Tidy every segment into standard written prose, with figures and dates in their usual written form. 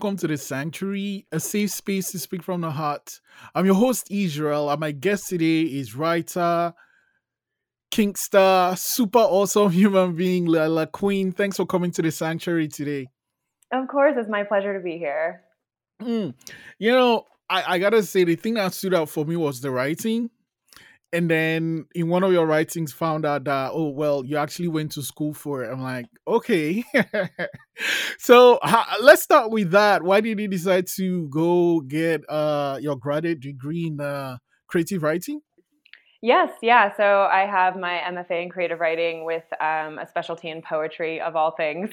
welcome to the Sanctuary, a safe space to speak from the heart. I'm your host, Israel, and my guest today is writer, kinkster, super awesome human being, Lila Quinn. Thanks for coming to the Sanctuary today. Of course, it's my pleasure to be here. You know, I gotta say, the thing that stood out for me was the writing. And then in one of your writings found out that, oh, well, you actually went to school for it. I'm like, okay. So let's start with that. Why did you decide to go get your graduate degree in creative writing? Yes. Yeah. So I have my MFA in creative writing with a specialty in poetry of all things,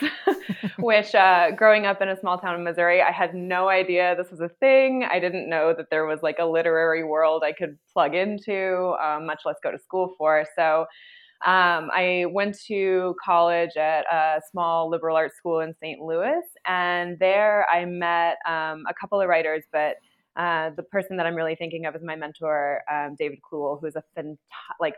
which growing up in a small town in Missouri, I had no idea this was a thing. I didn't know that there was like a literary world I could plug into, much less go to school for. So I went to college at a small liberal arts school in St. Louis, and there I met a couple of writers, but the person that I'm really thinking of is my mentor, David Kuhl, who's a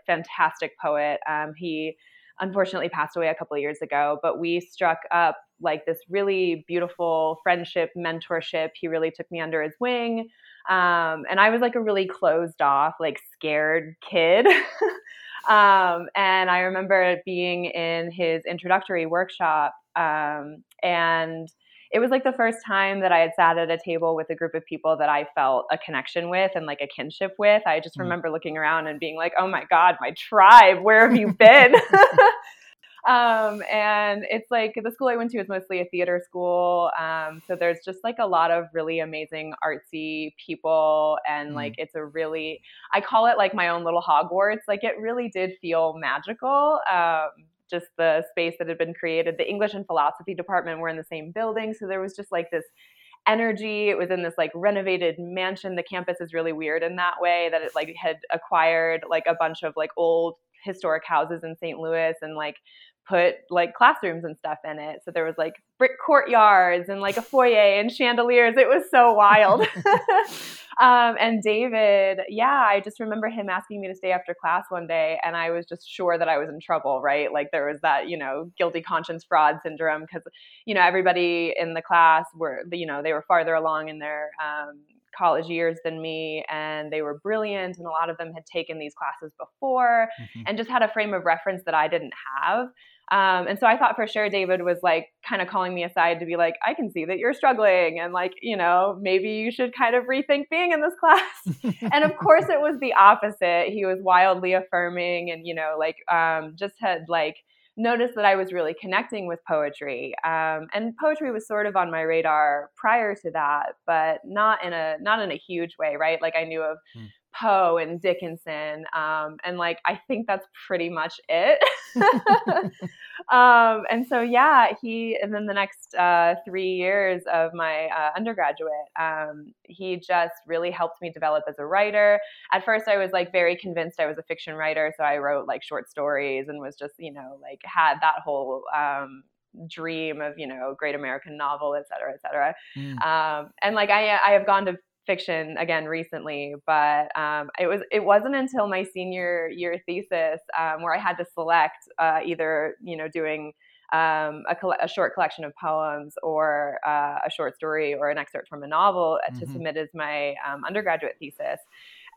fantastic poet. He unfortunately passed away a couple of years ago, but we struck up like this really beautiful friendship, mentorship. He really took me under his wing. And I was like a really closed off, like scared kid. And I remember being in his introductory workshop and it was like the first time that I had sat at a table with a group of people that I felt a connection with and like a kinship with. I just remember looking around and being like, oh my God, my tribe, where have you been? And it's like the school I went to is mostly a theater school. So there's just like a lot of really amazing artsy people. And like, it's a really, I call it like my own little Hogwarts. Like it really did feel magical. Just the space that had been created. The English and philosophy department were in the same building. So there was just like this energy. It was in this like renovated mansion. The campus is really weird in that way that it like had acquired like a bunch of like old historic houses in St. Louis and like put like classrooms and stuff in it. So there was like brick courtyards and like a foyer and chandeliers. It was so wild. And David, yeah, I just remember him asking me to stay after class one day. And I was just sure that I was in trouble, right? Like there was that, you know, guilty conscience fraud syndrome because, you know, everybody in the class were, you know, they were farther along in their college years than me, and they were brilliant, and a lot of them had taken these classes before and just had a frame of reference that I didn't have. And so I thought for sure David was like kind of calling me aside to be like, I can see that you're struggling, and like, you know, maybe you should kind of rethink being in this class. And of course it was the opposite. He was wildly affirming and, you know, like just had like noticed that I was really connecting with poetry. And poetry was sort of on my radar prior to that, but not in a huge way, right? Like I knew of Poe and Dickinson. And like, I think that's pretty much it. And so, yeah, and then the next 3 years of my undergraduate, he just really helped me develop as a writer. At first I was like very convinced I was a fiction writer. So I wrote like short stories and was just, you know, like had that whole, dream of, you know, great American novel, et cetera, et cetera. And like, I have gone to fiction again recently, but it wasn't until my senior year thesis where I had to select either, you know, doing a short collection of poems or a short story or an excerpt from a novel to submit as my undergraduate thesis.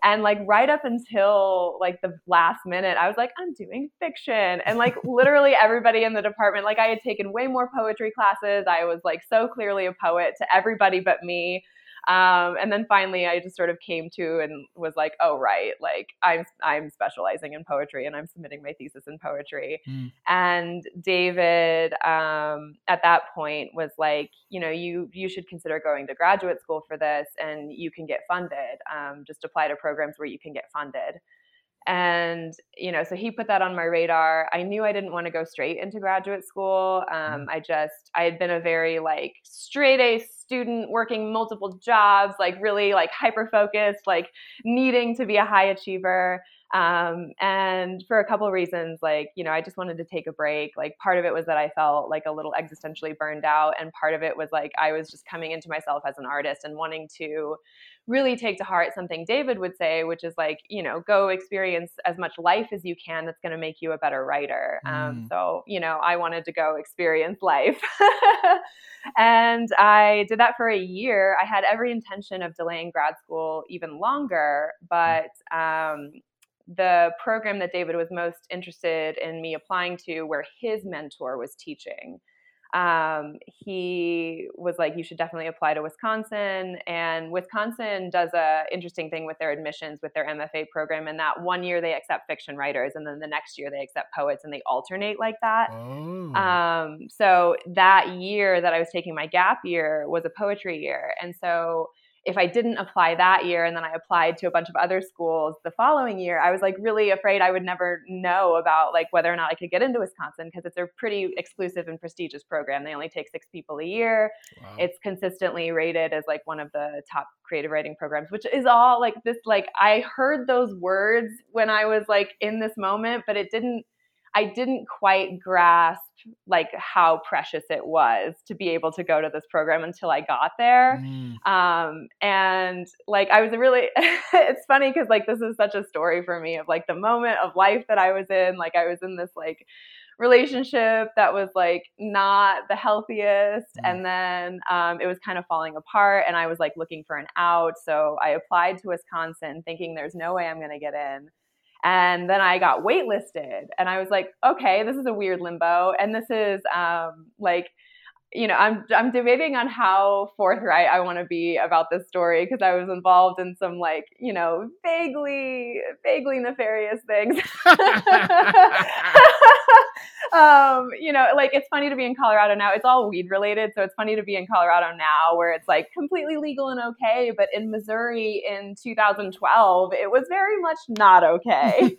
And like right up until like the last minute, I was like, I'm doing fiction. And like literally everybody in the department, like I had taken way more poetry classes. I was like so clearly a poet to everybody but me. And then finally I just sort of came to and was like, oh, right. Like I'm specializing in poetry and I'm submitting my thesis in poetry. And David, at that point was like, you know, you should consider going to graduate school for this and you can get funded. Just apply to programs where you can get funded. And, you know, so he put that on my radar. I knew I didn't want to go straight into graduate school. I had been a very like straight A student working multiple jobs, like really like hyper-focused, like needing to be a high achiever. And for a couple of reasons, like, you know, I just wanted to take a break. Like part of it was that I felt like a little existentially burned out. And part of it was like, I was just coming into myself as an artist and wanting to really take to heart something David would say, which is like, you know, go experience as much life as you can. That's going to make you a better writer. So, you know, I wanted to go experience life. And I did that for a year. I had every intention of delaying grad school even longer, but the program that David was most interested in me applying to, where his mentor was teaching, he was like, you should definitely apply to Wisconsin. And Wisconsin does a interesting thing with their admissions, with their MFA program. And that one year they accept fiction writers, and then the next year they accept poets, and they alternate like that. Oh. So that year that I was taking my gap year was a poetry year. And so if I didn't apply that year and then I applied to a bunch of other schools the following year, I was like really afraid I would never know about like whether or not I could get into Wisconsin, because it's a pretty exclusive and prestigious program. They only take 6 people a year. Wow. It's consistently rated as like one of the top creative writing programs, which is all like this, like I heard those words when I was like in this moment, but I didn't quite grasp like how precious it was to be able to go to this program until I got there. And like, I was really, it's funny because like, this is such a story for me of like the moment of life that I was in. Like I was in this like relationship that was like not the healthiest. And then it was kind of falling apart, and I was like looking for an out. So I applied to Wisconsin thinking there's no way I'm going to get in. And then I got waitlisted, and I was like, okay, this is a weird limbo. And this is like, you know, I'm debating on how forthright I want to be about this story, because I was involved in some like, you know, vaguely nefarious things. You know, like it's funny to be in Colorado now. It's all weed related. So it's funny to be in Colorado now where it's like completely legal and okay. But in Missouri in 2012, it was very much not okay.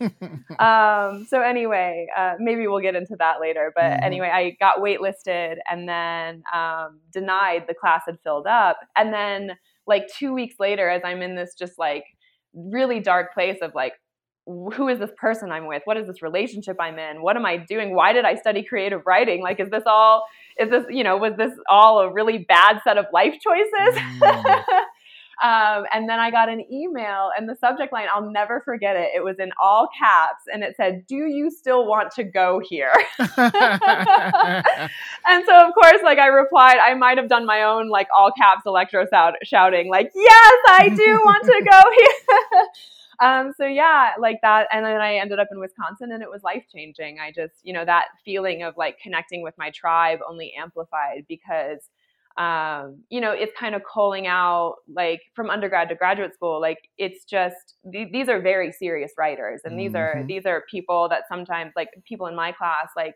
So anyway, maybe we'll get into that later. But anyway, I got waitlisted and then denied. The class had filled up. And then like 2 weeks later, as I'm in this just like really dark place of like, who is this person I'm with? What is this relationship I'm in? What am I doing? Why did I study creative writing? Like, is this, you know, was this all a really bad set of life choices? And then I got an email, and the subject line, I'll never forget it. It was in all caps, and it said, "Do you still want to go here?" And so of course, like I replied, I might've done my own, like all caps electro shouting, like, yes, I do want to go here. So yeah, like that. And then I ended up in Wisconsin, and it was life changing. I just, you know, that feeling of like connecting with my tribe only amplified because, you know, it's kind of calling out like from undergrad to graduate school. Like it's just, these are very serious writers, and these are people that sometimes like people in my class, like,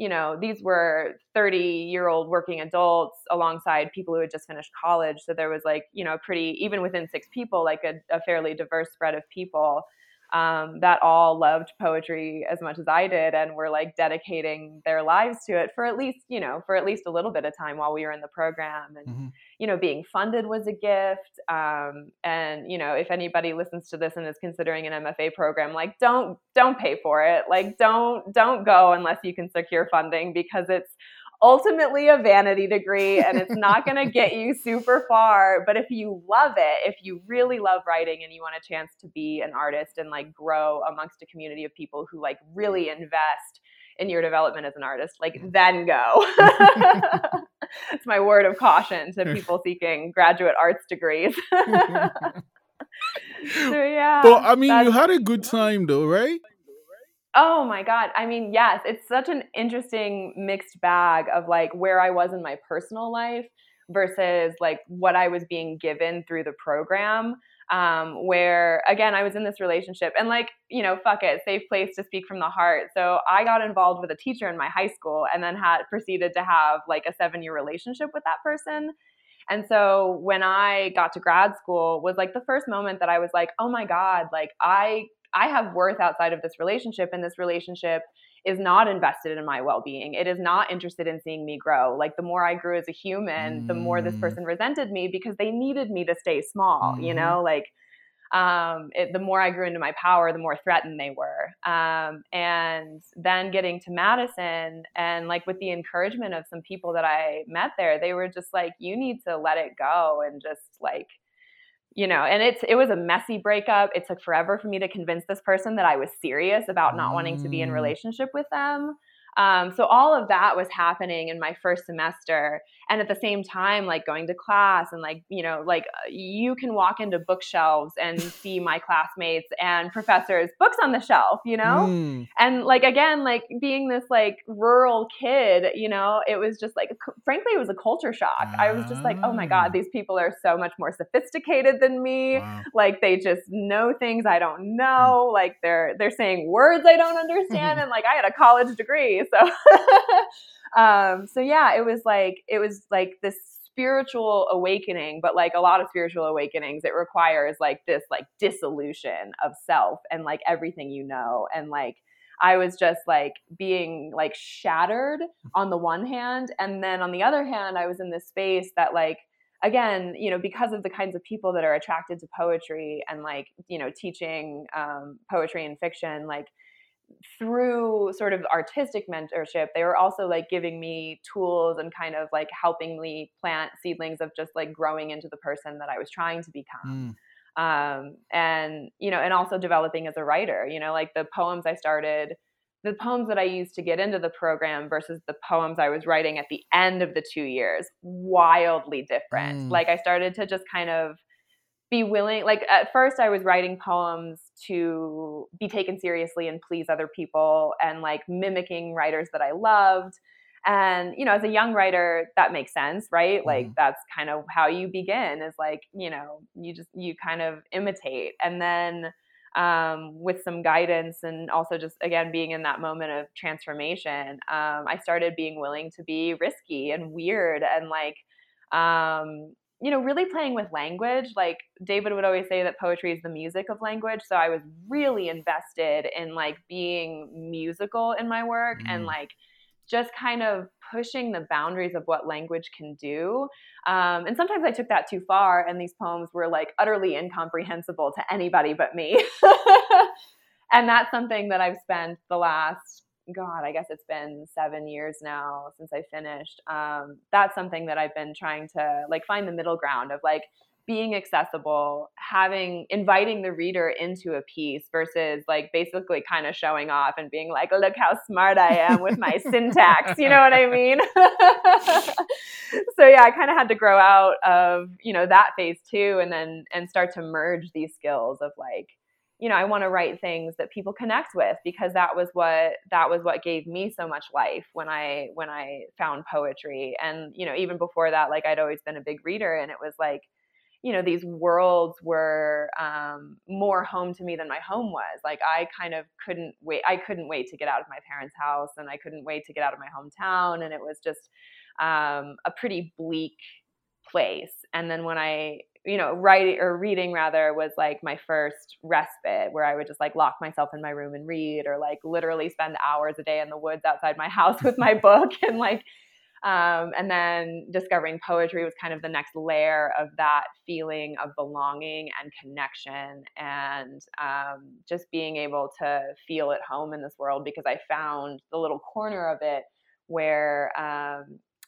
you know, these were 30-year-old working adults alongside people who had just finished college. So there was like, you know, even within 6 people, like a fairly diverse spread of people that all loved poetry as much as I did, and were like dedicating their lives to it for at least a little bit of time while we were in the program. And, you know, being funded was a gift. And, you know, if anybody listens to this and is considering an MFA program, like don't pay for it. Like don't go unless you can secure funding, because it's ultimately a vanity degree and it's not going to get you super far. But if you love it, if you really love writing and you want a chance to be an artist and like grow amongst a community of people who like really invest in your development as an artist, like then go. It's my word of caution to people seeking graduate arts degrees. So yeah. Well, I mean, you had a good time though, right? Oh my God. I mean, yes, it's such an interesting mixed bag of like where I was in my personal life versus like what I was being given through the program, where again, I was in this relationship and like, you know, fuck it, safe place to speak from the heart. So I got involved with a teacher in my high school and then proceeded to have like a 7-year relationship with that person. And so when I got to grad school was like the first moment that I was like, oh my God, like I have worth outside of this relationship, and this relationship is not invested in my well-being. It is not interested in seeing me grow. Like the more I grew as a human, the more this person resented me because they needed me to stay small, you know, like the more I grew into my power, the more threatened they were. And then getting to Madison and like with the encouragement of some people that I met there, they were just like, you need to let it go and just like, you know, and it was a messy breakup. It took forever for me to convince this person that I was serious about not wanting to be in relationship with them. So all of that was happening in my first semester. And at the same time, like going to class and like, you know, like you can walk into bookshelves and see my classmates and professors' books on the shelf, you know? And like, again, like being this like rural kid, you know, it was just like, frankly, it was a culture shock. I was just like, oh my God, these people are so much more sophisticated than me. Wow. Like they just know things I don't know. Like they're saying words I don't understand. And like, I had a college degree. So, so yeah, it was like this spiritual awakening, but like a lot of spiritual awakenings, it requires like this, like dissolution of self and like everything, you know, and like, I was just like being like shattered on the one hand. And then on the other hand, I was in this space that like, again, you know, because of the kinds of people that are attracted to poetry and like, you know, teaching, poetry and fiction, like, through sort of artistic mentorship, they were also like giving me tools and kind of like helping me plant seedlings of just like growing into the person that I was trying to become. And, you know, and also developing as a writer, you know, like the poems that I used to get into the program versus the poems I was writing at the end of the 2 years, wildly different. Like I started to just kind of be willing, like at first I was writing poems to be taken seriously and please other people and like mimicking writers that I loved. And, you know, as a young writer, that makes sense, right? Like that's kind of how you begin is like, you know, you kind of imitate. And then with some guidance and also just, again, being in that moment of transformation, I started being willing to be risky and weird and like, you know, really playing with language. Like David would always say that poetry is the music of language. So I was really invested in like being musical in my work and like just kind of pushing the boundaries of what language can do. And sometimes I took that too far and these poems were like utterly incomprehensible to anybody but me. And that's something that I've spent the last, God, I guess it's been 7 years now since I finished. That's something that I've been trying to like find the middle ground of like being accessible, inviting the reader into a piece versus like basically kind of showing off and being like, look how smart I am with my syntax. You know what I mean? So yeah, I kind of had to grow out of, you know, that phase too. And then, and start to merge these skills of like, you know, I want to write things that people connect with because that was what gave me so much life when I found poetry. And, you know, even before that, like I'd always been a big reader and it was like, you know, these worlds were more home to me than my home was. Like I kind of couldn't wait. I couldn't wait to get out of my parents' house and I couldn't wait to get out of my hometown. And it was just a pretty bleak place. And then when I, you know, reading was like my first respite where I would just like lock myself in my room and read or like literally spend hours a day in the woods outside my house with my book and like, and then discovering poetry was kind of the next layer of that feeling of belonging and connection and just being able to feel at home in this world because I found the little corner of it where,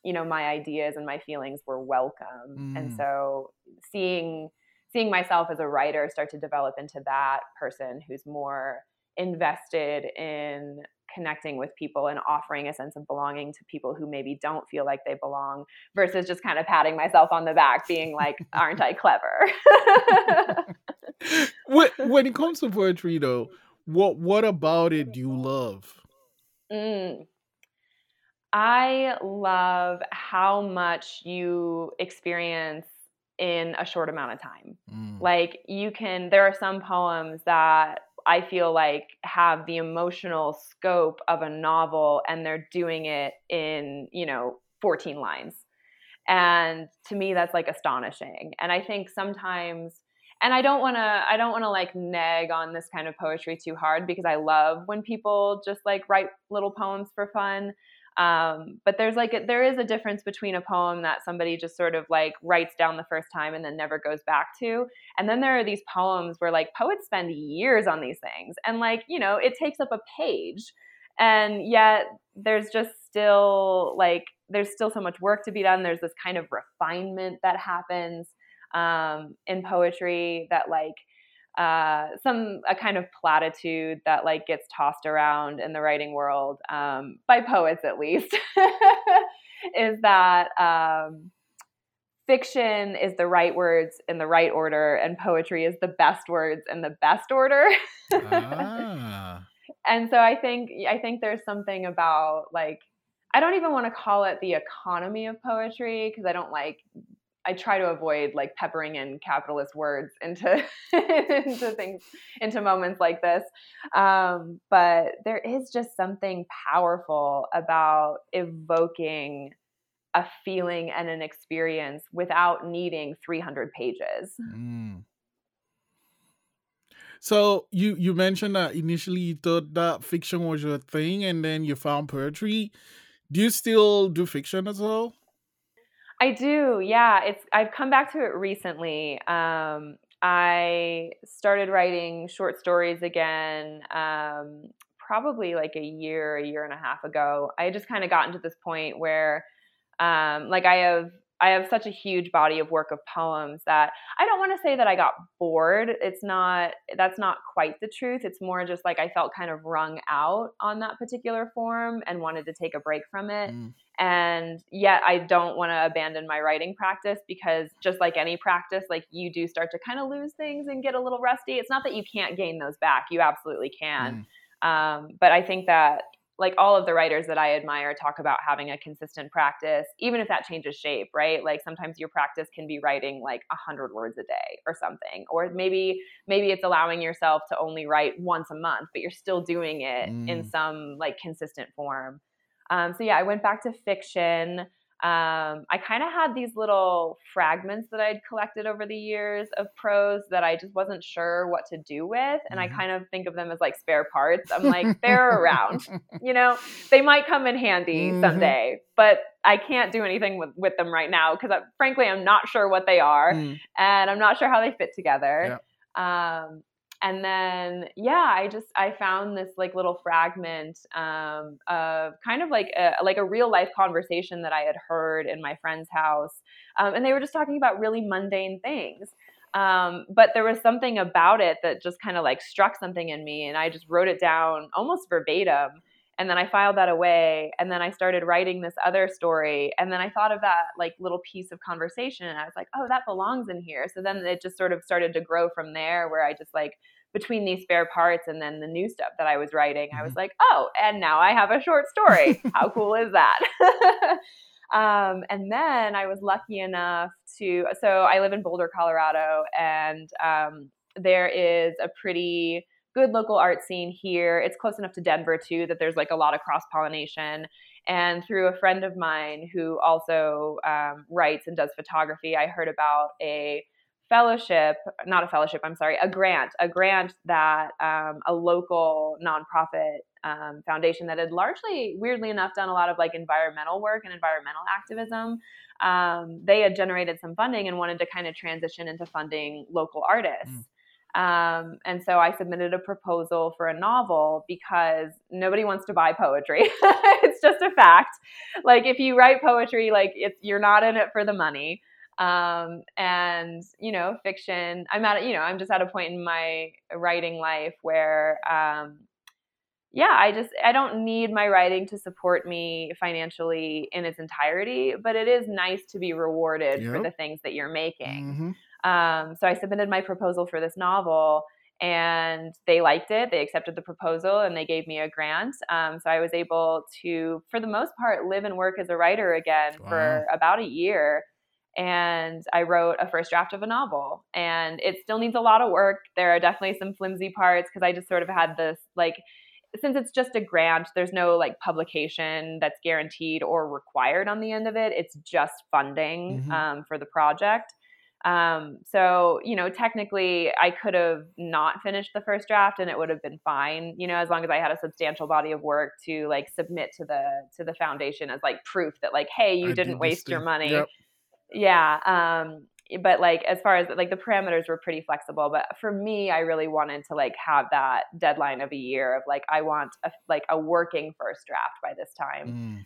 you know, my ideas and my feelings were welcome. And so seeing myself as a writer start to develop into that person who's more invested in connecting with people and offering a sense of belonging to people who maybe don't feel like they belong versus just kind of patting myself on the back being like, aren't I clever? When it comes to poetry though, what about it do you love? I love how much you experience in a short amount of time. Like there are some poems that I feel like have the emotional scope of a novel and they're doing it in, you know, 14 lines. And to me, that's like astonishing. And I think sometimes, and I don't want to like nag on this kind of poetry too hard because I love when people just like write little poems for fun. But there is a difference between a poem that somebody just sort of like writes down the first time and then never goes back to. And then there are these poems where like poets spend years on these things and like, you know, it takes up a page and yet there's still so much work to be done. There's this kind of refinement that happens. in poetry that like a kind of platitude that like gets tossed around in the writing world, by poets at least, is that fiction is the right words in the right order, and poetry is the best words in the best order. Ah. And so I think there's something about like, I don't even want to call it the economy of poetry, because I try to avoid like peppering in capitalist words into into things, into moments like this. But there is just something powerful about evoking a feeling and an experience without needing 300 pages. Mm. So you mentioned that initially you thought that fiction was your thing, and then you found poetry. Do you still do fiction as well? I do, yeah. I've come back to it recently. I started writing short stories again, probably like a year and a half ago. I just kind of gotten to this point where, I have such a huge body of work of poems that I don't want to say that I got bored. That's not quite the truth. It's more just like I felt kind of wrung out on that particular form and wanted to take a break from it. Mm. And yet I don't want to abandon my writing practice, because just like any practice, like you do start to kind of lose things and get a little rusty. It's not that you can't gain those back. You absolutely can. Mm. But I think that, like, all of the writers that I admire talk about having a consistent practice, even if that changes shape, right? Like sometimes your practice can be writing like 100 words a day or something, or maybe it's allowing yourself to only write once a month, but you're still doing it in some like consistent form. So yeah, I went back to fiction. I kind of had these little fragments that I'd collected over the years of prose that I just wasn't sure what to do with. And I kind of think of them as like spare parts. I'm like, they're around, you know, they might come in handy someday, but I can't do anything with them right now, because frankly, I'm not sure what they are and I'm not sure how they fit together. Yeah. And then, yeah, I found this like little fragment of kind of like a real life conversation that I had heard in my friend's house. And they were just talking about really mundane things. But there was something about it that just kind of like struck something in me. And I just wrote it down almost verbatim. And then I filed that away. And then I started writing this other story. And then I thought of that like little piece of conversation. And I was like, oh, that belongs in here. So then it just sort of started to grow from there, where I just like, between these spare parts and then the new stuff that I was writing, I was like, oh, and now I have a short story. How cool is that? And then I was lucky enough so I live in Boulder, Colorado, and there is a pretty good local art scene here. It's close enough to Denver too that there's like a lot of cross-pollination. And through a friend of mine who also writes and does photography, I heard about a grant that a local nonprofit foundation that had largely, weirdly enough, done a lot of like environmental work and environmental activism. They had generated some funding and wanted to kind of transition into funding local artists. Mm. And so I submitted a proposal for a novel, because nobody wants to buy poetry. It's just a fact. Like, if you write poetry, like you're not in it for the money. And you know, fiction, I'm just at a point in my writing life where, I don't need my writing to support me financially in its entirety, but it is nice to be rewarded for the things that you're making. Mm-hmm. So I submitted my proposal for this novel, and they liked it. They accepted the proposal, and they gave me a grant. So I was able to, for the most part, live and work as a writer again for about a year. And I wrote a first draft of a novel, and it still needs a lot of work. There are definitely some flimsy parts, because I just sort of had this, like, since it's just a grant, there's no like publication that's guaranteed or required on the end of it. It's just funding for the project. So, you know, technically I could have not finished the first draft and it would have been fine, you know, as long as I had a substantial body of work to like submit to the foundation as like proof that like, hey, you didn't waste your money. Yep. Yeah. But like, as far as like the parameters were pretty flexible, but for me, I really wanted to like have that deadline of a year of like, I want a, like a working first draft by this time.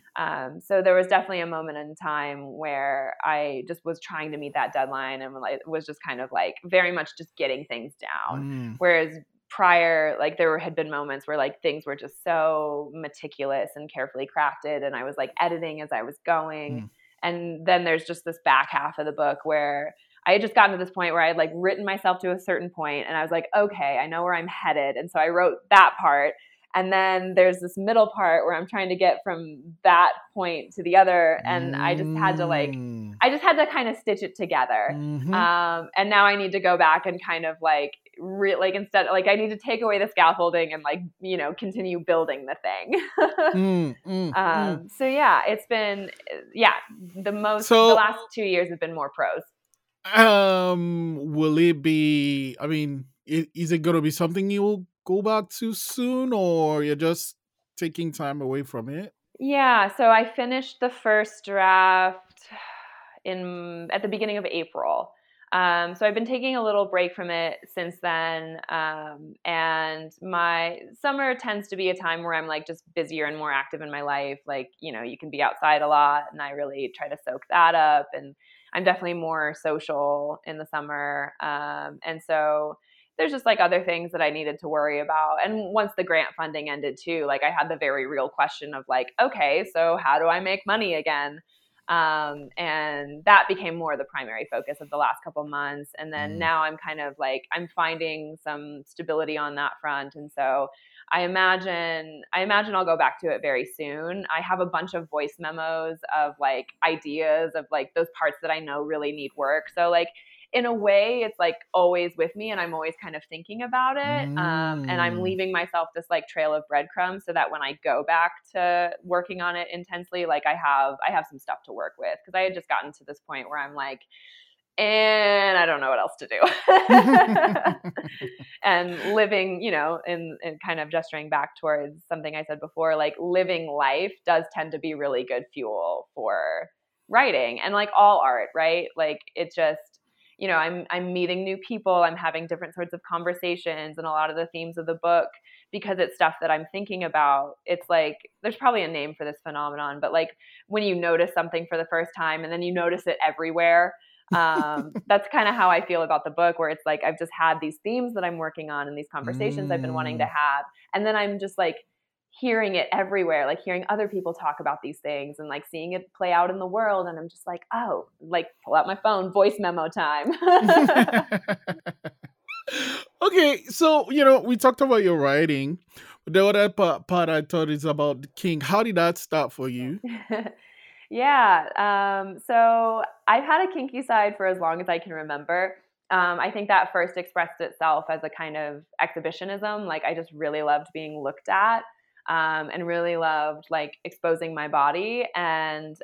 So there was definitely a moment in time where I just was trying to meet that deadline and like, was just kind of like very much just getting things down. Whereas prior, like there had been moments where like things were just so meticulous and carefully crafted. And I was like editing as I was going. And then there's just this back half of the book where I had just gotten to this point where I had like written myself to a certain point and I was like, okay, I know where I'm headed. And so I wrote that part. And then there's this middle part where I'm trying to get from that point to the other. And I just had to like, I just had to kind of stitch it together. And now I need to go back and kind of like, instead, like I need to take away the scaffolding and like, you know, continue building the thing. So yeah, it's been, the last 2 years have been more pros. Will it be, I mean, is it going to be something you will go back too soon, or you're just taking time away from it? Yeah, so I finished the first draft at the beginning of April. So I've been taking a little break from it since then. And my summer tends to be a time where I'm like just busier and more active in my life. Like, you know, you can be outside a lot, and I really try to soak that up. And I'm definitely more social in the summer. And so there's just like other things that I needed to worry about. And once the grant funding ended too, like I had the very real question of like, okay, so how do I make money again? And that became more the primary focus of the last couple months. And then now I'm kind of like, I'm finding some stability on that front. And so I imagine I'll go back to it very soon. I have a bunch of voice memos of like ideas of like those parts that I know really need work. So like, in a way, it's like always with me, and I'm always kind of thinking about it. And I'm leaving myself this like trail of breadcrumbs so that when I go back to working on it intensely, like I have some stuff to work with, because I had just gotten to this point where I'm like, and I don't know what else to do. And living, you know, and kind of gesturing back towards something I said before, like living life does tend to be really good fuel for writing and like all art, right? Like it just, you know, I'm meeting new people, I'm having different sorts of conversations, and a lot of the themes of the book, because it's stuff that I'm thinking about, it's like, there's probably a name for this phenomenon, but like when you notice something for the first time and then you notice it everywhere, that's kind of how I feel about the book, where it's like, I've just had these themes that I'm working on and these conversations I've been wanting to have. And then I'm just like hearing it everywhere, like hearing other people talk about these things and like seeing it play out in the world. And I'm just like, oh, like pull out my phone, voice memo time. Okay. So, you know, we talked about your writing, but the other part I thought is about the king. How did that start for you? So I've had a kinky side for as long as I can remember. I think that first expressed itself as a kind of exhibitionism. Like I just really loved being looked at. And really loved like exposing my body and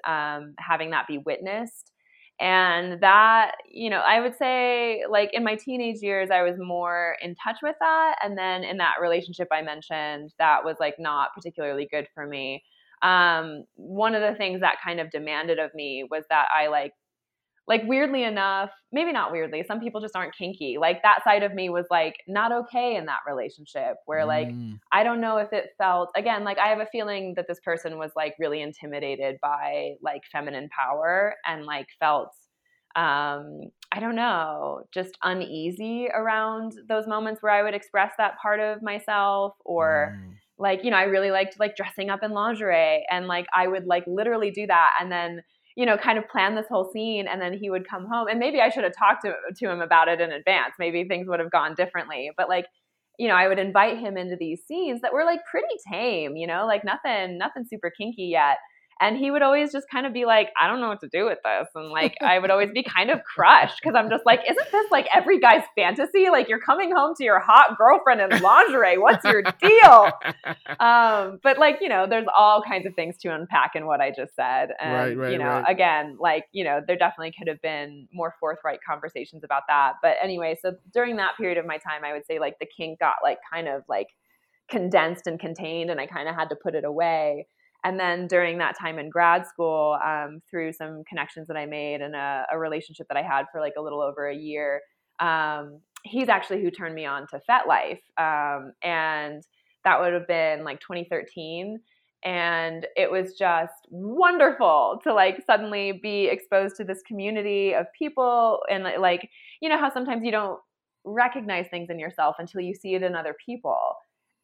having that be witnessed. And that, you know, I would say like in my teenage years, I was more in touch with that. And then in that relationship I mentioned, that was like not particularly good for me. One of the things that kind of demanded of me was that I like weirdly enough, maybe not weirdly, some people just aren't kinky. Like that side of me was like not okay in that relationship where like, I don't know if it felt, again, like I have a feeling that this person was like really intimidated by like feminine power and like felt, I don't know, just uneasy around those moments where I would express that part of myself or like, you know, I really liked like dressing up in lingerie and like I would like literally do that and then you know, kind of plan this whole scene. And then he would come home and maybe I should have talked to him about it in advance. Maybe things would have gone differently, but like, you know, I would invite him into these scenes that were like pretty tame, you know, like nothing super kinky yet. And he would always just kind of be like, I don't know what to do with this. And like, I would always be kind of crushed because I'm just like, isn't this like every guy's fantasy? Like you're coming home to your hot girlfriend in lingerie. What's your deal? But like, you know, there's all kinds of things to unpack in what I just said. And, you know, again, like, you know, there definitely could have been more forthright conversations about that. But anyway, so during that period of my time, I would say like the kink got like kind of like condensed and contained and I kind of had to put it away. And then during that time in grad school, through some connections that I made and a relationship that I had for like a little over a year, he's actually who turned me on to FetLife. And that would have been like 2013. And it was just wonderful to like suddenly be exposed to this community of people. And like, you know how sometimes you don't recognize things in yourself until you see it in other people.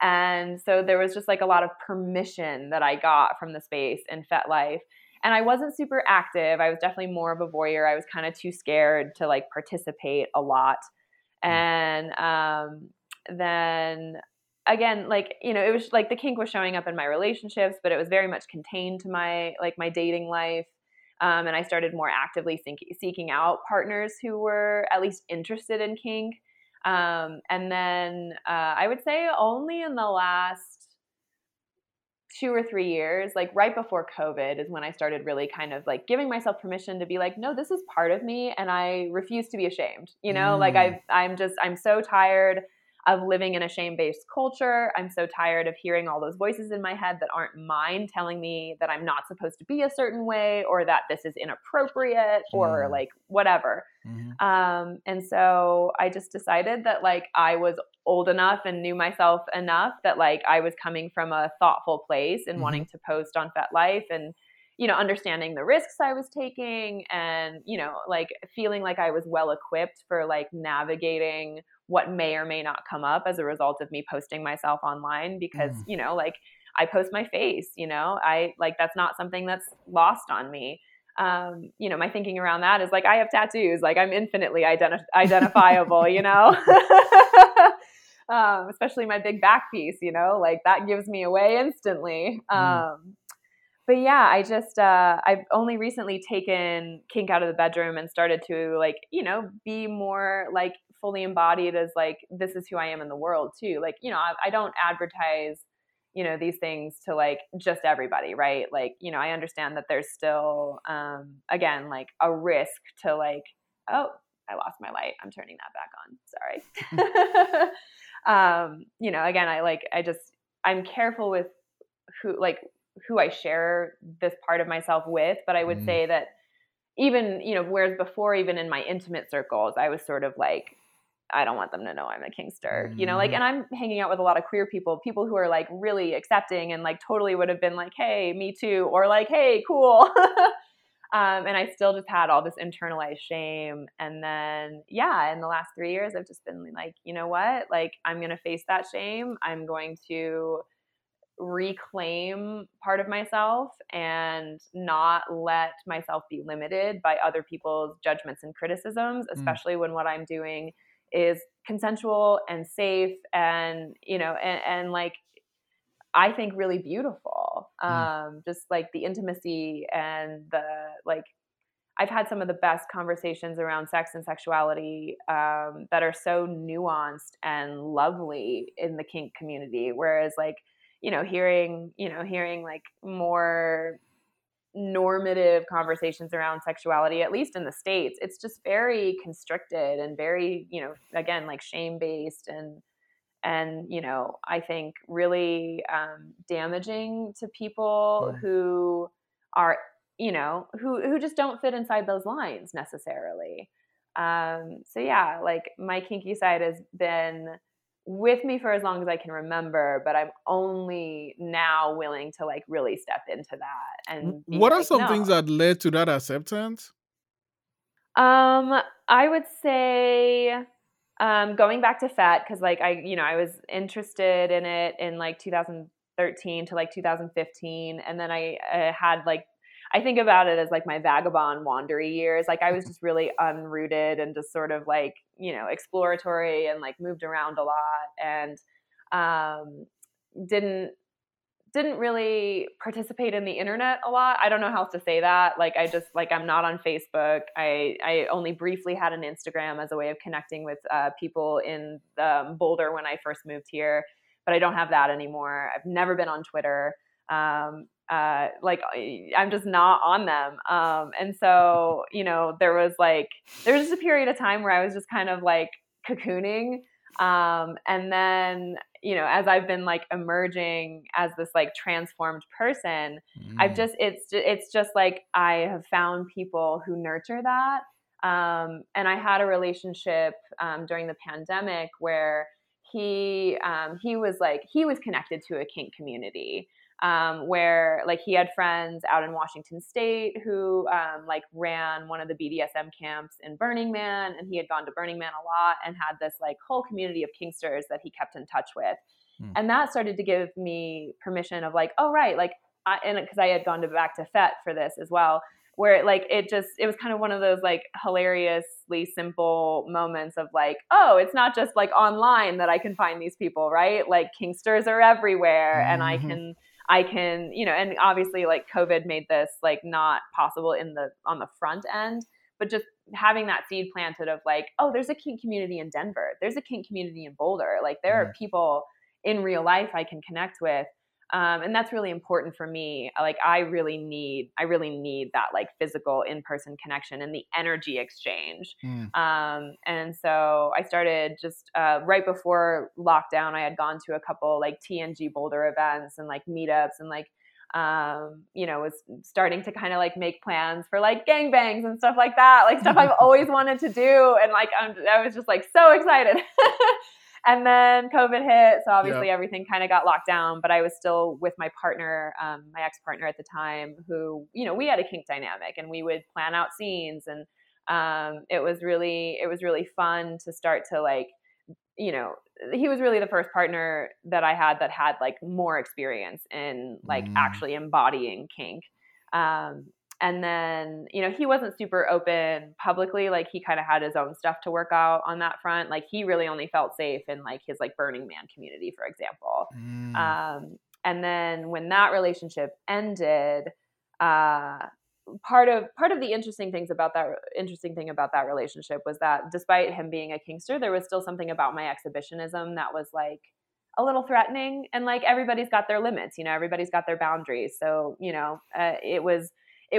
And so there was just like a lot of permission that I got from the space in FetLife. And I wasn't super active. I was definitely more of a voyeur. I was kind of too scared to like participate a lot. And then again, like, you know, it was like the kink was showing up in my relationships, but it was very much contained to my, like my dating life. And I started more actively seeking out partners who were at least interested in kink. And then I would say only in the last 2 or 3 years, like right before COVID is when I started really kind of like giving myself permission to be like, no, this is part of me and I refuse to be ashamed. You know, like I'm so tired of living in a shame-based culture. I'm so tired of hearing all those voices in my head that aren't mine telling me that I'm not supposed to be a certain way or that this is inappropriate or like whatever. And so I just decided that like I was old enough and knew myself enough that like I was coming from a thoughtful place and wanting to post on FetLife and, you know, understanding the risks I was taking and, you know, like feeling like I was well equipped for like navigating what may or may not come up as a result of me posting myself online because, you know, like I post my face, you know, I like, that's not something that's lost on me. You know, my thinking around that is like, I have tattoos, like I'm infinitely identifiable, you know, especially my big back piece, you know, like that gives me away instantly. But yeah, I just, I've only recently taken kink out of the bedroom and started to like, you know, be more like fully embodied as like, this is who I am in the world too. Like, you know, I don't advertise, you know, these things to like just everybody, right? Like, you know, I understand that there's still, again, like a risk to like, oh, I lost my light. I'm turning that back on. Sorry. You know, again, I'm careful with who I share this part of myself with, but I would say that even, you know, whereas before, even in my intimate circles, I was sort of like, I don't want them to know I'm a kinkster, you know, like, and I'm hanging out with a lot of queer people who are like really accepting and like totally would have been like, hey, me too. Or like, hey, cool. And I still just had all this internalized shame. And then, yeah, in the last 3 years, I've just been like, you know what, like, I'm going to face that shame. I'm going to reclaim part of myself and not let myself be limited by other people's judgments and criticisms, especially when what I'm doing is consensual and safe and, you know, and like, I think really beautiful. Just like the intimacy and the, like, I've had some of the best conversations around sex and sexuality that are so nuanced and lovely in the kink community. Whereas like, hearing like more normative conversations around sexuality, at least in the States, it's just very constricted and very, you know, again, like shame-based and, you know, I think really damaging to people who are, you know, who just don't fit inside those lines necessarily. So yeah, like my kinky side has been with me for as long as I can remember, but I'm only now willing to like really step into that. And what are some things that led to that acceptance? I would say, going back to Fet, because like I was interested in it in like 2013 to like 2015, and then I had like, I think about it as like my vagabond wandery years. Like I was just really unrooted and just sort of like, you know, exploratory and like moved around a lot and didn't really participate in the internet a lot. I don't know how else to say that. Like I just like, I'm not on Facebook. I only briefly had an Instagram as a way of connecting with people in Boulder when I first moved here, but I don't have that anymore. I've never been on Twitter. Like I'm just not on them. And so, you know, there was just a period of time where I was just kind of like cocooning, And then, you know, as I've been like emerging as this like transformed person, I've just, it's just like, I have found people who nurture that. And I had a relationship, during the pandemic where he was connected to a kink community, where like he had friends out in Washington State who, like ran one of the BDSM camps in Burning Man, and he had gone to Burning Man a lot and had this like whole community of kinksters that he kept in touch with. And that started to give me permission of like, oh, right. Like because I had gone back to FET for this as well, where it was kind of one of those like hilariously simple moments of like, oh, it's not just like online that I can find these people, right? Like kinksters are everywhere, and I can, you know, and obviously like COVID made this like not possible on the front end, but just having that seed planted of like, oh, there's a kink community in Denver. There's a kink community in Boulder. Like there are people in real life I can connect with. And that's really important for me. Like I really need that like physical in-person connection and the energy exchange. And so I started just right before lockdown, I had gone to a couple like TNG Boulder events and like meetups and like, you know, was starting to kind of like make plans for like gangbangs and stuff like that, like stuff I've always wanted to do. And like, I was just like so excited. And then COVID hit, so obviously everything kind of got locked down, but I was still with my partner, my ex-partner at the time, who, you know, we had a kink dynamic and we would plan out scenes, and it was really fun to start to like, you know, he was really the first partner that I had that had like more experience in like actually embodying kink. And then, you know, he wasn't super open publicly. Like he kind of had his own stuff to work out on that front. Like he really only felt safe in like his like Burning Man community, for example. And then when that relationship ended, part of the interesting thing about that relationship was that despite him being a kinkster, there was still something about my exhibitionism that was like a little threatening. And like everybody's got their limits, you know, everybody's got their boundaries. So, you know, it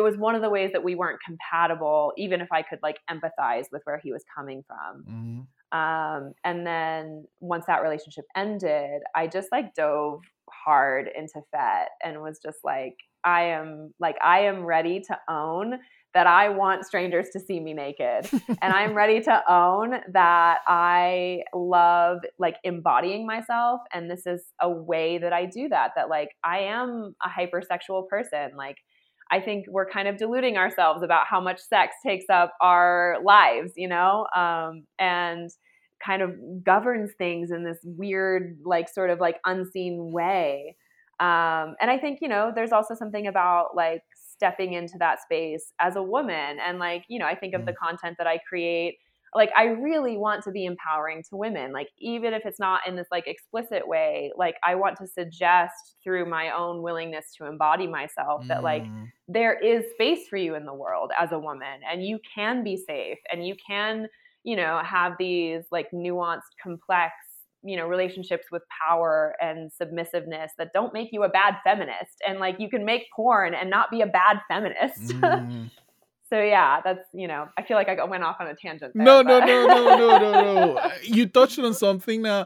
was one of the ways that we weren't compatible, even if I could like empathize with where he was coming from. And then once that relationship ended, I just like dove hard into FET and was just like, I am ready to own that I want strangers to see me naked. And I'm ready to own that I love like embodying myself. And this is a way that I do that, that like, I am a hypersexual person. Like, I think we're kind of deluding ourselves about how much sex takes up our lives, you know, and kind of governs things in this weird, like sort of like unseen way. And I think, you know, there's also something about like stepping into that space as a woman. And like, you know, I think of the content that I create, like I really want to be empowering to women. Like even if it's not in this like explicit way, like I want to suggest through my own willingness to embody myself that like there is space for you in the world as a woman, and you can be safe, and you can, you know, have these like nuanced, complex, you know, relationships with power and submissiveness that don't make you a bad feminist. And like you can make porn and not be a bad feminist. So yeah, that's, you know, I feel like I went off on a tangent there. No. You touched on something now.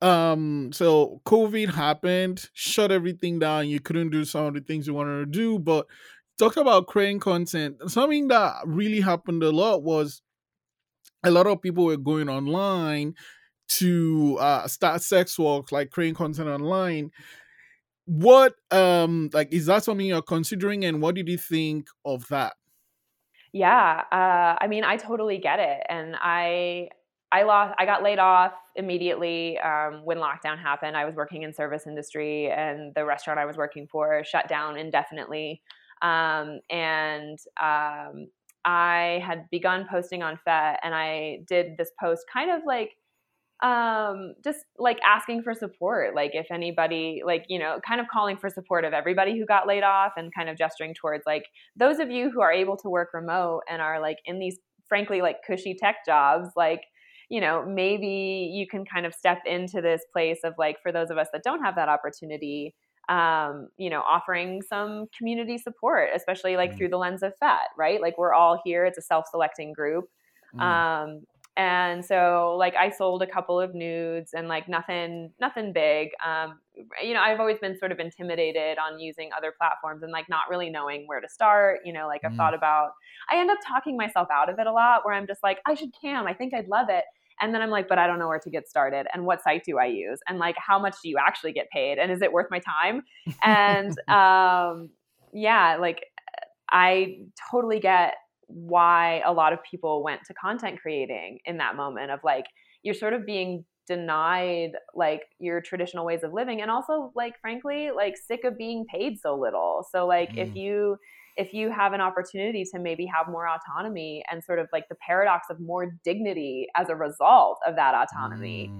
So COVID happened, shut everything down. You couldn't do some of the things you wanted to do, but talked about creating content. Something that really happened a lot was a lot of people were going online to start sex work, like creating content online. What, like, is that something you're considering, and what did you think of that? Yeah. I mean, I totally get it. And I got laid off immediately when lockdown happened. I was working in service industry, and the restaurant I was working for shut down indefinitely. And I had begun posting on FET, and I did this post kind of like, just like asking for support, like if anybody, like, you know, kind of calling for support of everybody who got laid off, and kind of gesturing towards like those of you who are able to work remote and are like in these frankly like cushy tech jobs, like, you know, maybe you can kind of step into this place of like, for those of us that don't have that opportunity, you know, offering some community support, especially like through the lens of FET, right? Like we're all here, it's a self-selecting group. And so like I sold a couple of nudes and like nothing big. You know, I've always been sort of intimidated on using other platforms and like not really knowing where to start, you know, like I've thought about, I end up talking myself out of it a lot where I'm just like, I should cam, I think I'd love it. And then I'm like, but I don't know where to get started. And what site do I use? And like, how much do you actually get paid? And is it worth my time? And yeah, like I totally get why a lot of people went to content creating in that moment of like, you're sort of being denied like your traditional ways of living. And also like, frankly, like sick of being paid so little. So like, if you have an opportunity to maybe have more autonomy and sort of like the paradox of more dignity as a result of that autonomy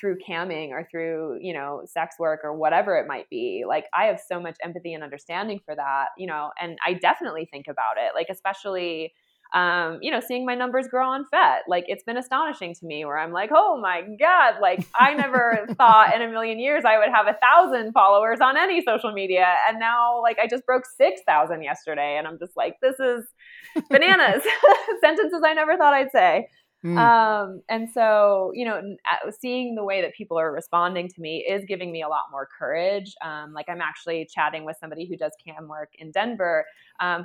through camming or through, you know, sex work or whatever it might be, like I have so much empathy and understanding for that, you know, and I definitely think about it, like especially, you know, seeing my numbers grow on Fet, like it's been astonishing to me where I'm like, oh my God, like I never thought in a million years I would have 1,000 followers on any social media. And now like I just broke 6,000 yesterday and I'm just like, this is bananas. Sentences I never thought I'd say. And so, you know, seeing the way that people are responding to me is giving me a lot more courage. Like I'm actually chatting with somebody who does cam work in Denver,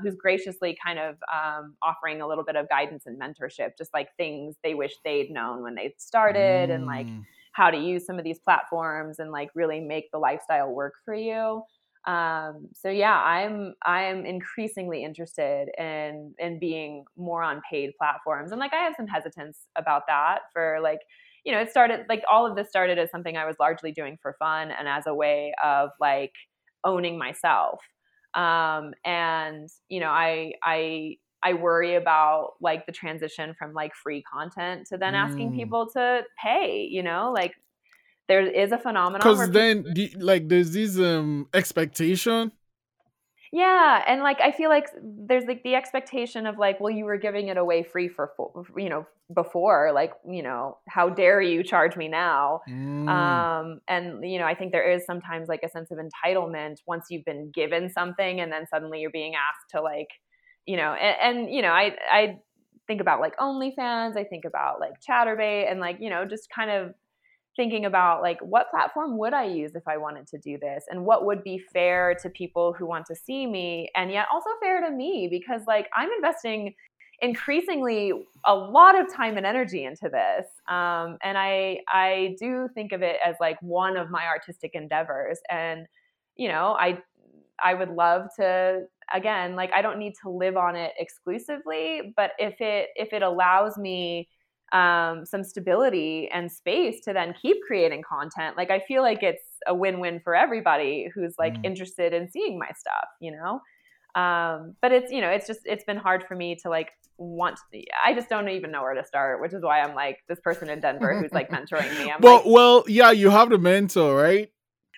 who's graciously kind of offering a little bit of guidance and mentorship, just like things they wish they'd known when they started and like how to use some of these platforms and like really make the lifestyle work for you. So yeah, I am increasingly interested in being more on paid platforms. And like, I have some hesitance about that for like, you know, it started like all of this started as something I was largely doing for fun and as a way of like owning myself. And you know, I worry about like the transition from like free content to then asking people to pay, you know, like there is a phenomenon. Because then, like, there's this expectation. Yeah, and like I feel like there's like the expectation of like, well, you were giving it away free for, you know, before, like, you know, how dare you charge me now? And you know, I think there is sometimes like a sense of entitlement once you've been given something, and then suddenly you're being asked to like, you know, and you know, I think about like OnlyFans, I think about like Chatterbait, and like, you know, just kind of thinking about like what platform would I use if I wanted to do this and what would be fair to people who want to see me and yet also fair to me because like I'm investing increasingly a lot of time and energy into this. And I do think of it as like one of my artistic endeavors. And, you know, I would love to, again, like I don't need to live on it exclusively, but if it allows me some stability and space to then keep creating content. Like, I feel like it's a win-win for everybody who's like interested in seeing my stuff, you know? But it's, you know, it's just, it's been hard for me to like I just don't even know where to start, which is why I'm like this person in Denver who's like mentoring me. Well, yeah, you have the mentor, right?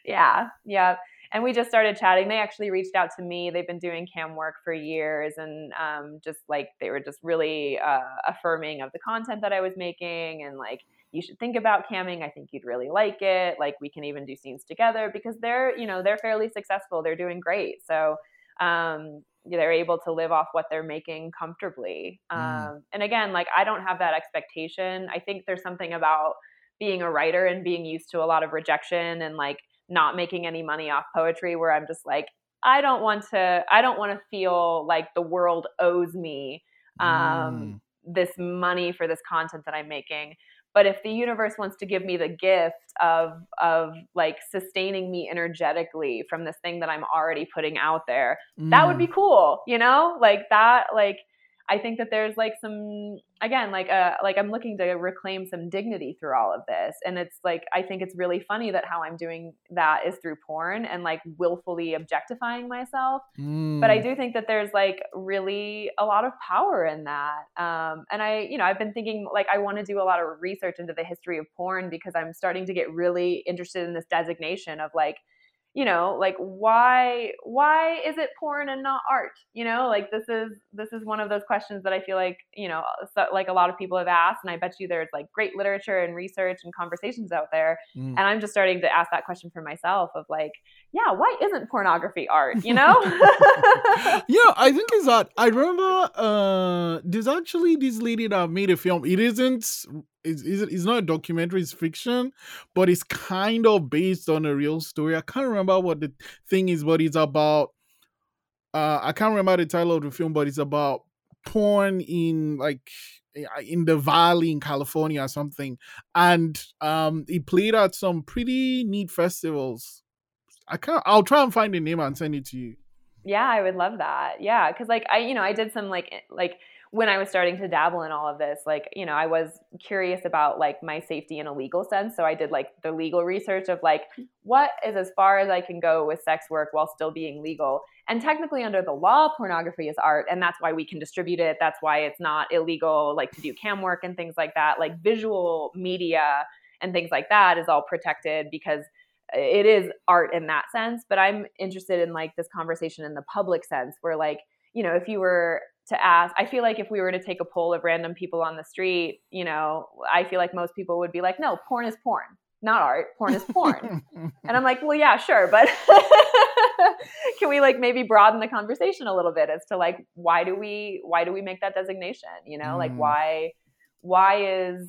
Yeah. Yeah. And we just started chatting. They actually reached out to me. They've been doing cam work for years and just like they were just really affirming of the content that I was making and like, you should think about camming. I think you'd really like it. Like we can even do scenes together because they're, you know, they're fairly successful. They're doing great. So they're able to live off what they're making comfortably. And again, like I don't have that expectation. I think there's something about being a writer and being used to a lot of rejection and like, not making any money off poetry where I'm just like, I don't want to feel like the world owes me this money for this content that I'm making. But if the universe wants to give me the gift of like sustaining me energetically from this thing that I'm already putting out there, that would be cool. You know, like that, like, I think that there's like some, again, like I'm looking to reclaim some dignity through all of this. And it's like, I think it's really funny that how I'm doing that is through porn and like willfully objectifying myself. But I do think that there's like really a lot of power in that. And I've been thinking like, I want to do a lot of research into the history of porn because I'm starting to get really interested in this designation of like, you know, like why is it porn and not art? You know, like this is one of those questions that I feel like, you know, so, like a lot of people have asked, and I bet you there's like great literature and research and conversations out there. And I'm just starting to ask that question for myself of like, yeah, why isn't pornography art, you know? Yeah, I think it's that. I remember there's actually this lady that made a film. It's not a documentary, it's fiction, but it's kind of based on a real story. I can't remember what the thing is, but it's about, I can't remember the title of the film, but it's about porn in the valley in California or something. And it played at some pretty neat festivals. I'll try and find the name and send it to you. Yeah, I would love that. Yeah, because like I did some like when I was starting to dabble in all of this, like, you know, I was curious about like my safety in a legal sense. So I did like the legal research of like, what is as far as I can go with sex work while still being legal? And technically under the law, pornography is art. And that's why we can distribute it. That's why it's not illegal, like to do cam work and things like that. Like visual media and things like that is all protected because it is art in that sense. But I'm interested in like this conversation in the public sense where like, you know, if you were to ask, I feel like if we were to take a poll of random people on the street, you know, I feel like most people would be like, no, porn is porn, not art. Porn is porn. And I'm like, well, yeah, sure. But can we like maybe broaden the conversation a little bit as to like, why do we make that designation? You know, like why is,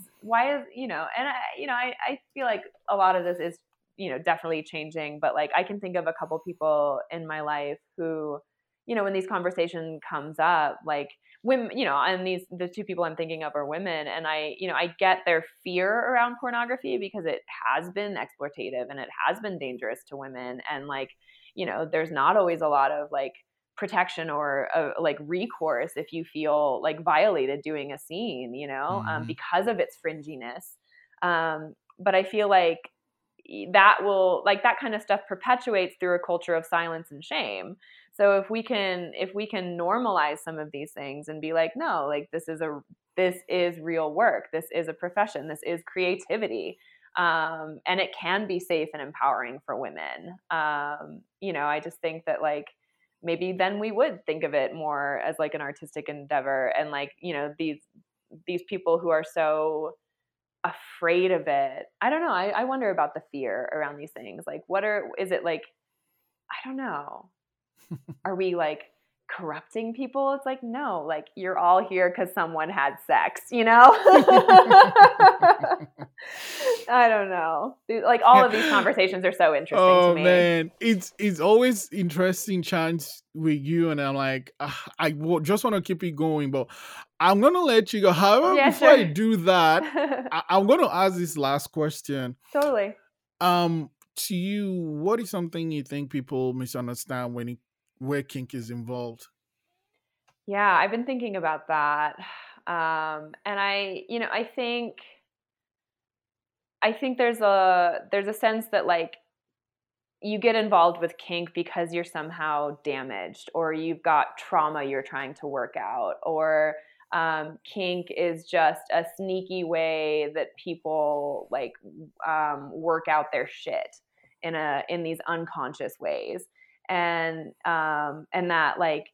you know, and I feel like a lot of this is, you know, definitely changing, but like I can think of a couple people in my life who, you know, when these conversation comes up, like women, you know, and the two people I'm thinking of are women. And I get their fear around pornography because it has been exploitative and it has been dangerous to women. And like, you know, there's not always a lot of like protection or like recourse if you feel like violated doing a scene, you know, because of its fringiness. But I feel like that will, like that kind of stuff perpetuates through a culture of silence and shame. So if we can normalize some of these things and be like, no, like this is real work. This is a profession. This is creativity. And it can be safe and empowering for women. You know, I just think that like maybe then we would think of it more as like an artistic endeavor and like, you know, these people who are so afraid of it. I don't know. I wonder about the fear around these things. Like is it like, I don't know. Are we like corrupting people? It's like, no, like you're all here because someone had sex, you know? I don't know. Like all of these conversations are so interesting to me. Oh man, it's always interesting chance with you, and I'm like, just want to keep it going, but I'm going to let you go. However, before I do that, I'm going to ask this last question. Totally. To you, what is something you think people misunderstand where kink is involved? Yeah, I've been thinking about that. And I think there's a sense that like you get involved with kink because you're somehow damaged or you've got trauma you're trying to work out, or kink is just a sneaky way that people like work out their shit in these unconscious ways, and that like,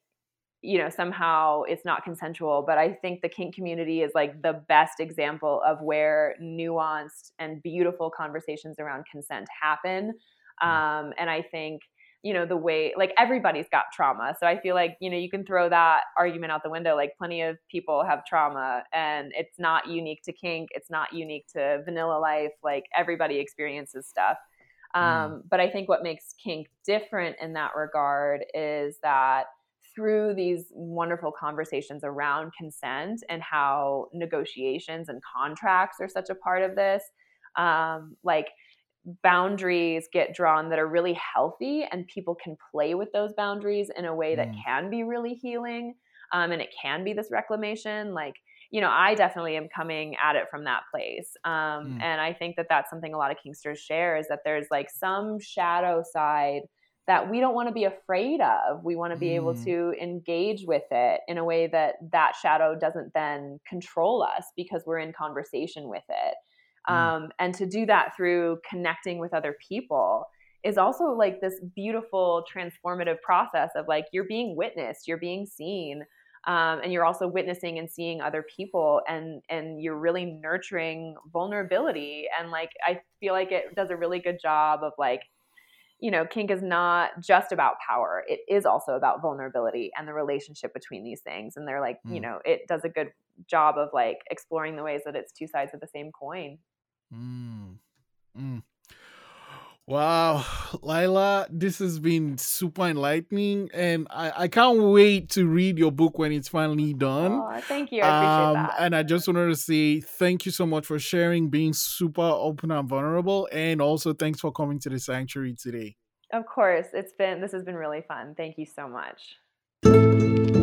you know, somehow it's not consensual. But I think the kink community is like the best example of where nuanced and beautiful conversations around consent happen, and I think, you know, the way like everybody's got trauma. So I feel like, you know, you can throw that argument out the window. Like plenty of people have trauma and it's not unique to kink. It's not unique to vanilla life. Like everybody experiences stuff. But I think what makes kink different in that regard is that through these wonderful conversations around consent and how negotiations and contracts are such a part of this, like boundaries get drawn that are really healthy, and people can play with those boundaries in a way that can be really healing, and it can be this reclamation. Like, you know, I definitely am coming at it from that place, and I think that that's something a lot of kinksters share, is that there's like some shadow side that we don't want to be afraid of. We want to be able to engage with it in a way that shadow doesn't then control us because we're in conversation with it. And to do that through connecting with other people is also like this beautiful transformative process of like, you're being witnessed, you're being seen, and you're also witnessing and seeing other people, and you're really nurturing vulnerability. And like, I feel like it does a really good job of like, you know, kink is not just about power. It is also about vulnerability and the relationship between these things. And they're like, you know, it does a good job of like exploring the ways that it's two sides of the same coin. Mm. Mm. Wow, Lila, this has been super enlightening, and I can't wait to read your book when it's finally done. Oh, thank you. I appreciate that. And I just wanted to say thank you so much for sharing, being super open and vulnerable, and also thanks for coming to the sanctuary today. Of course. This has been really fun. Thank you so much.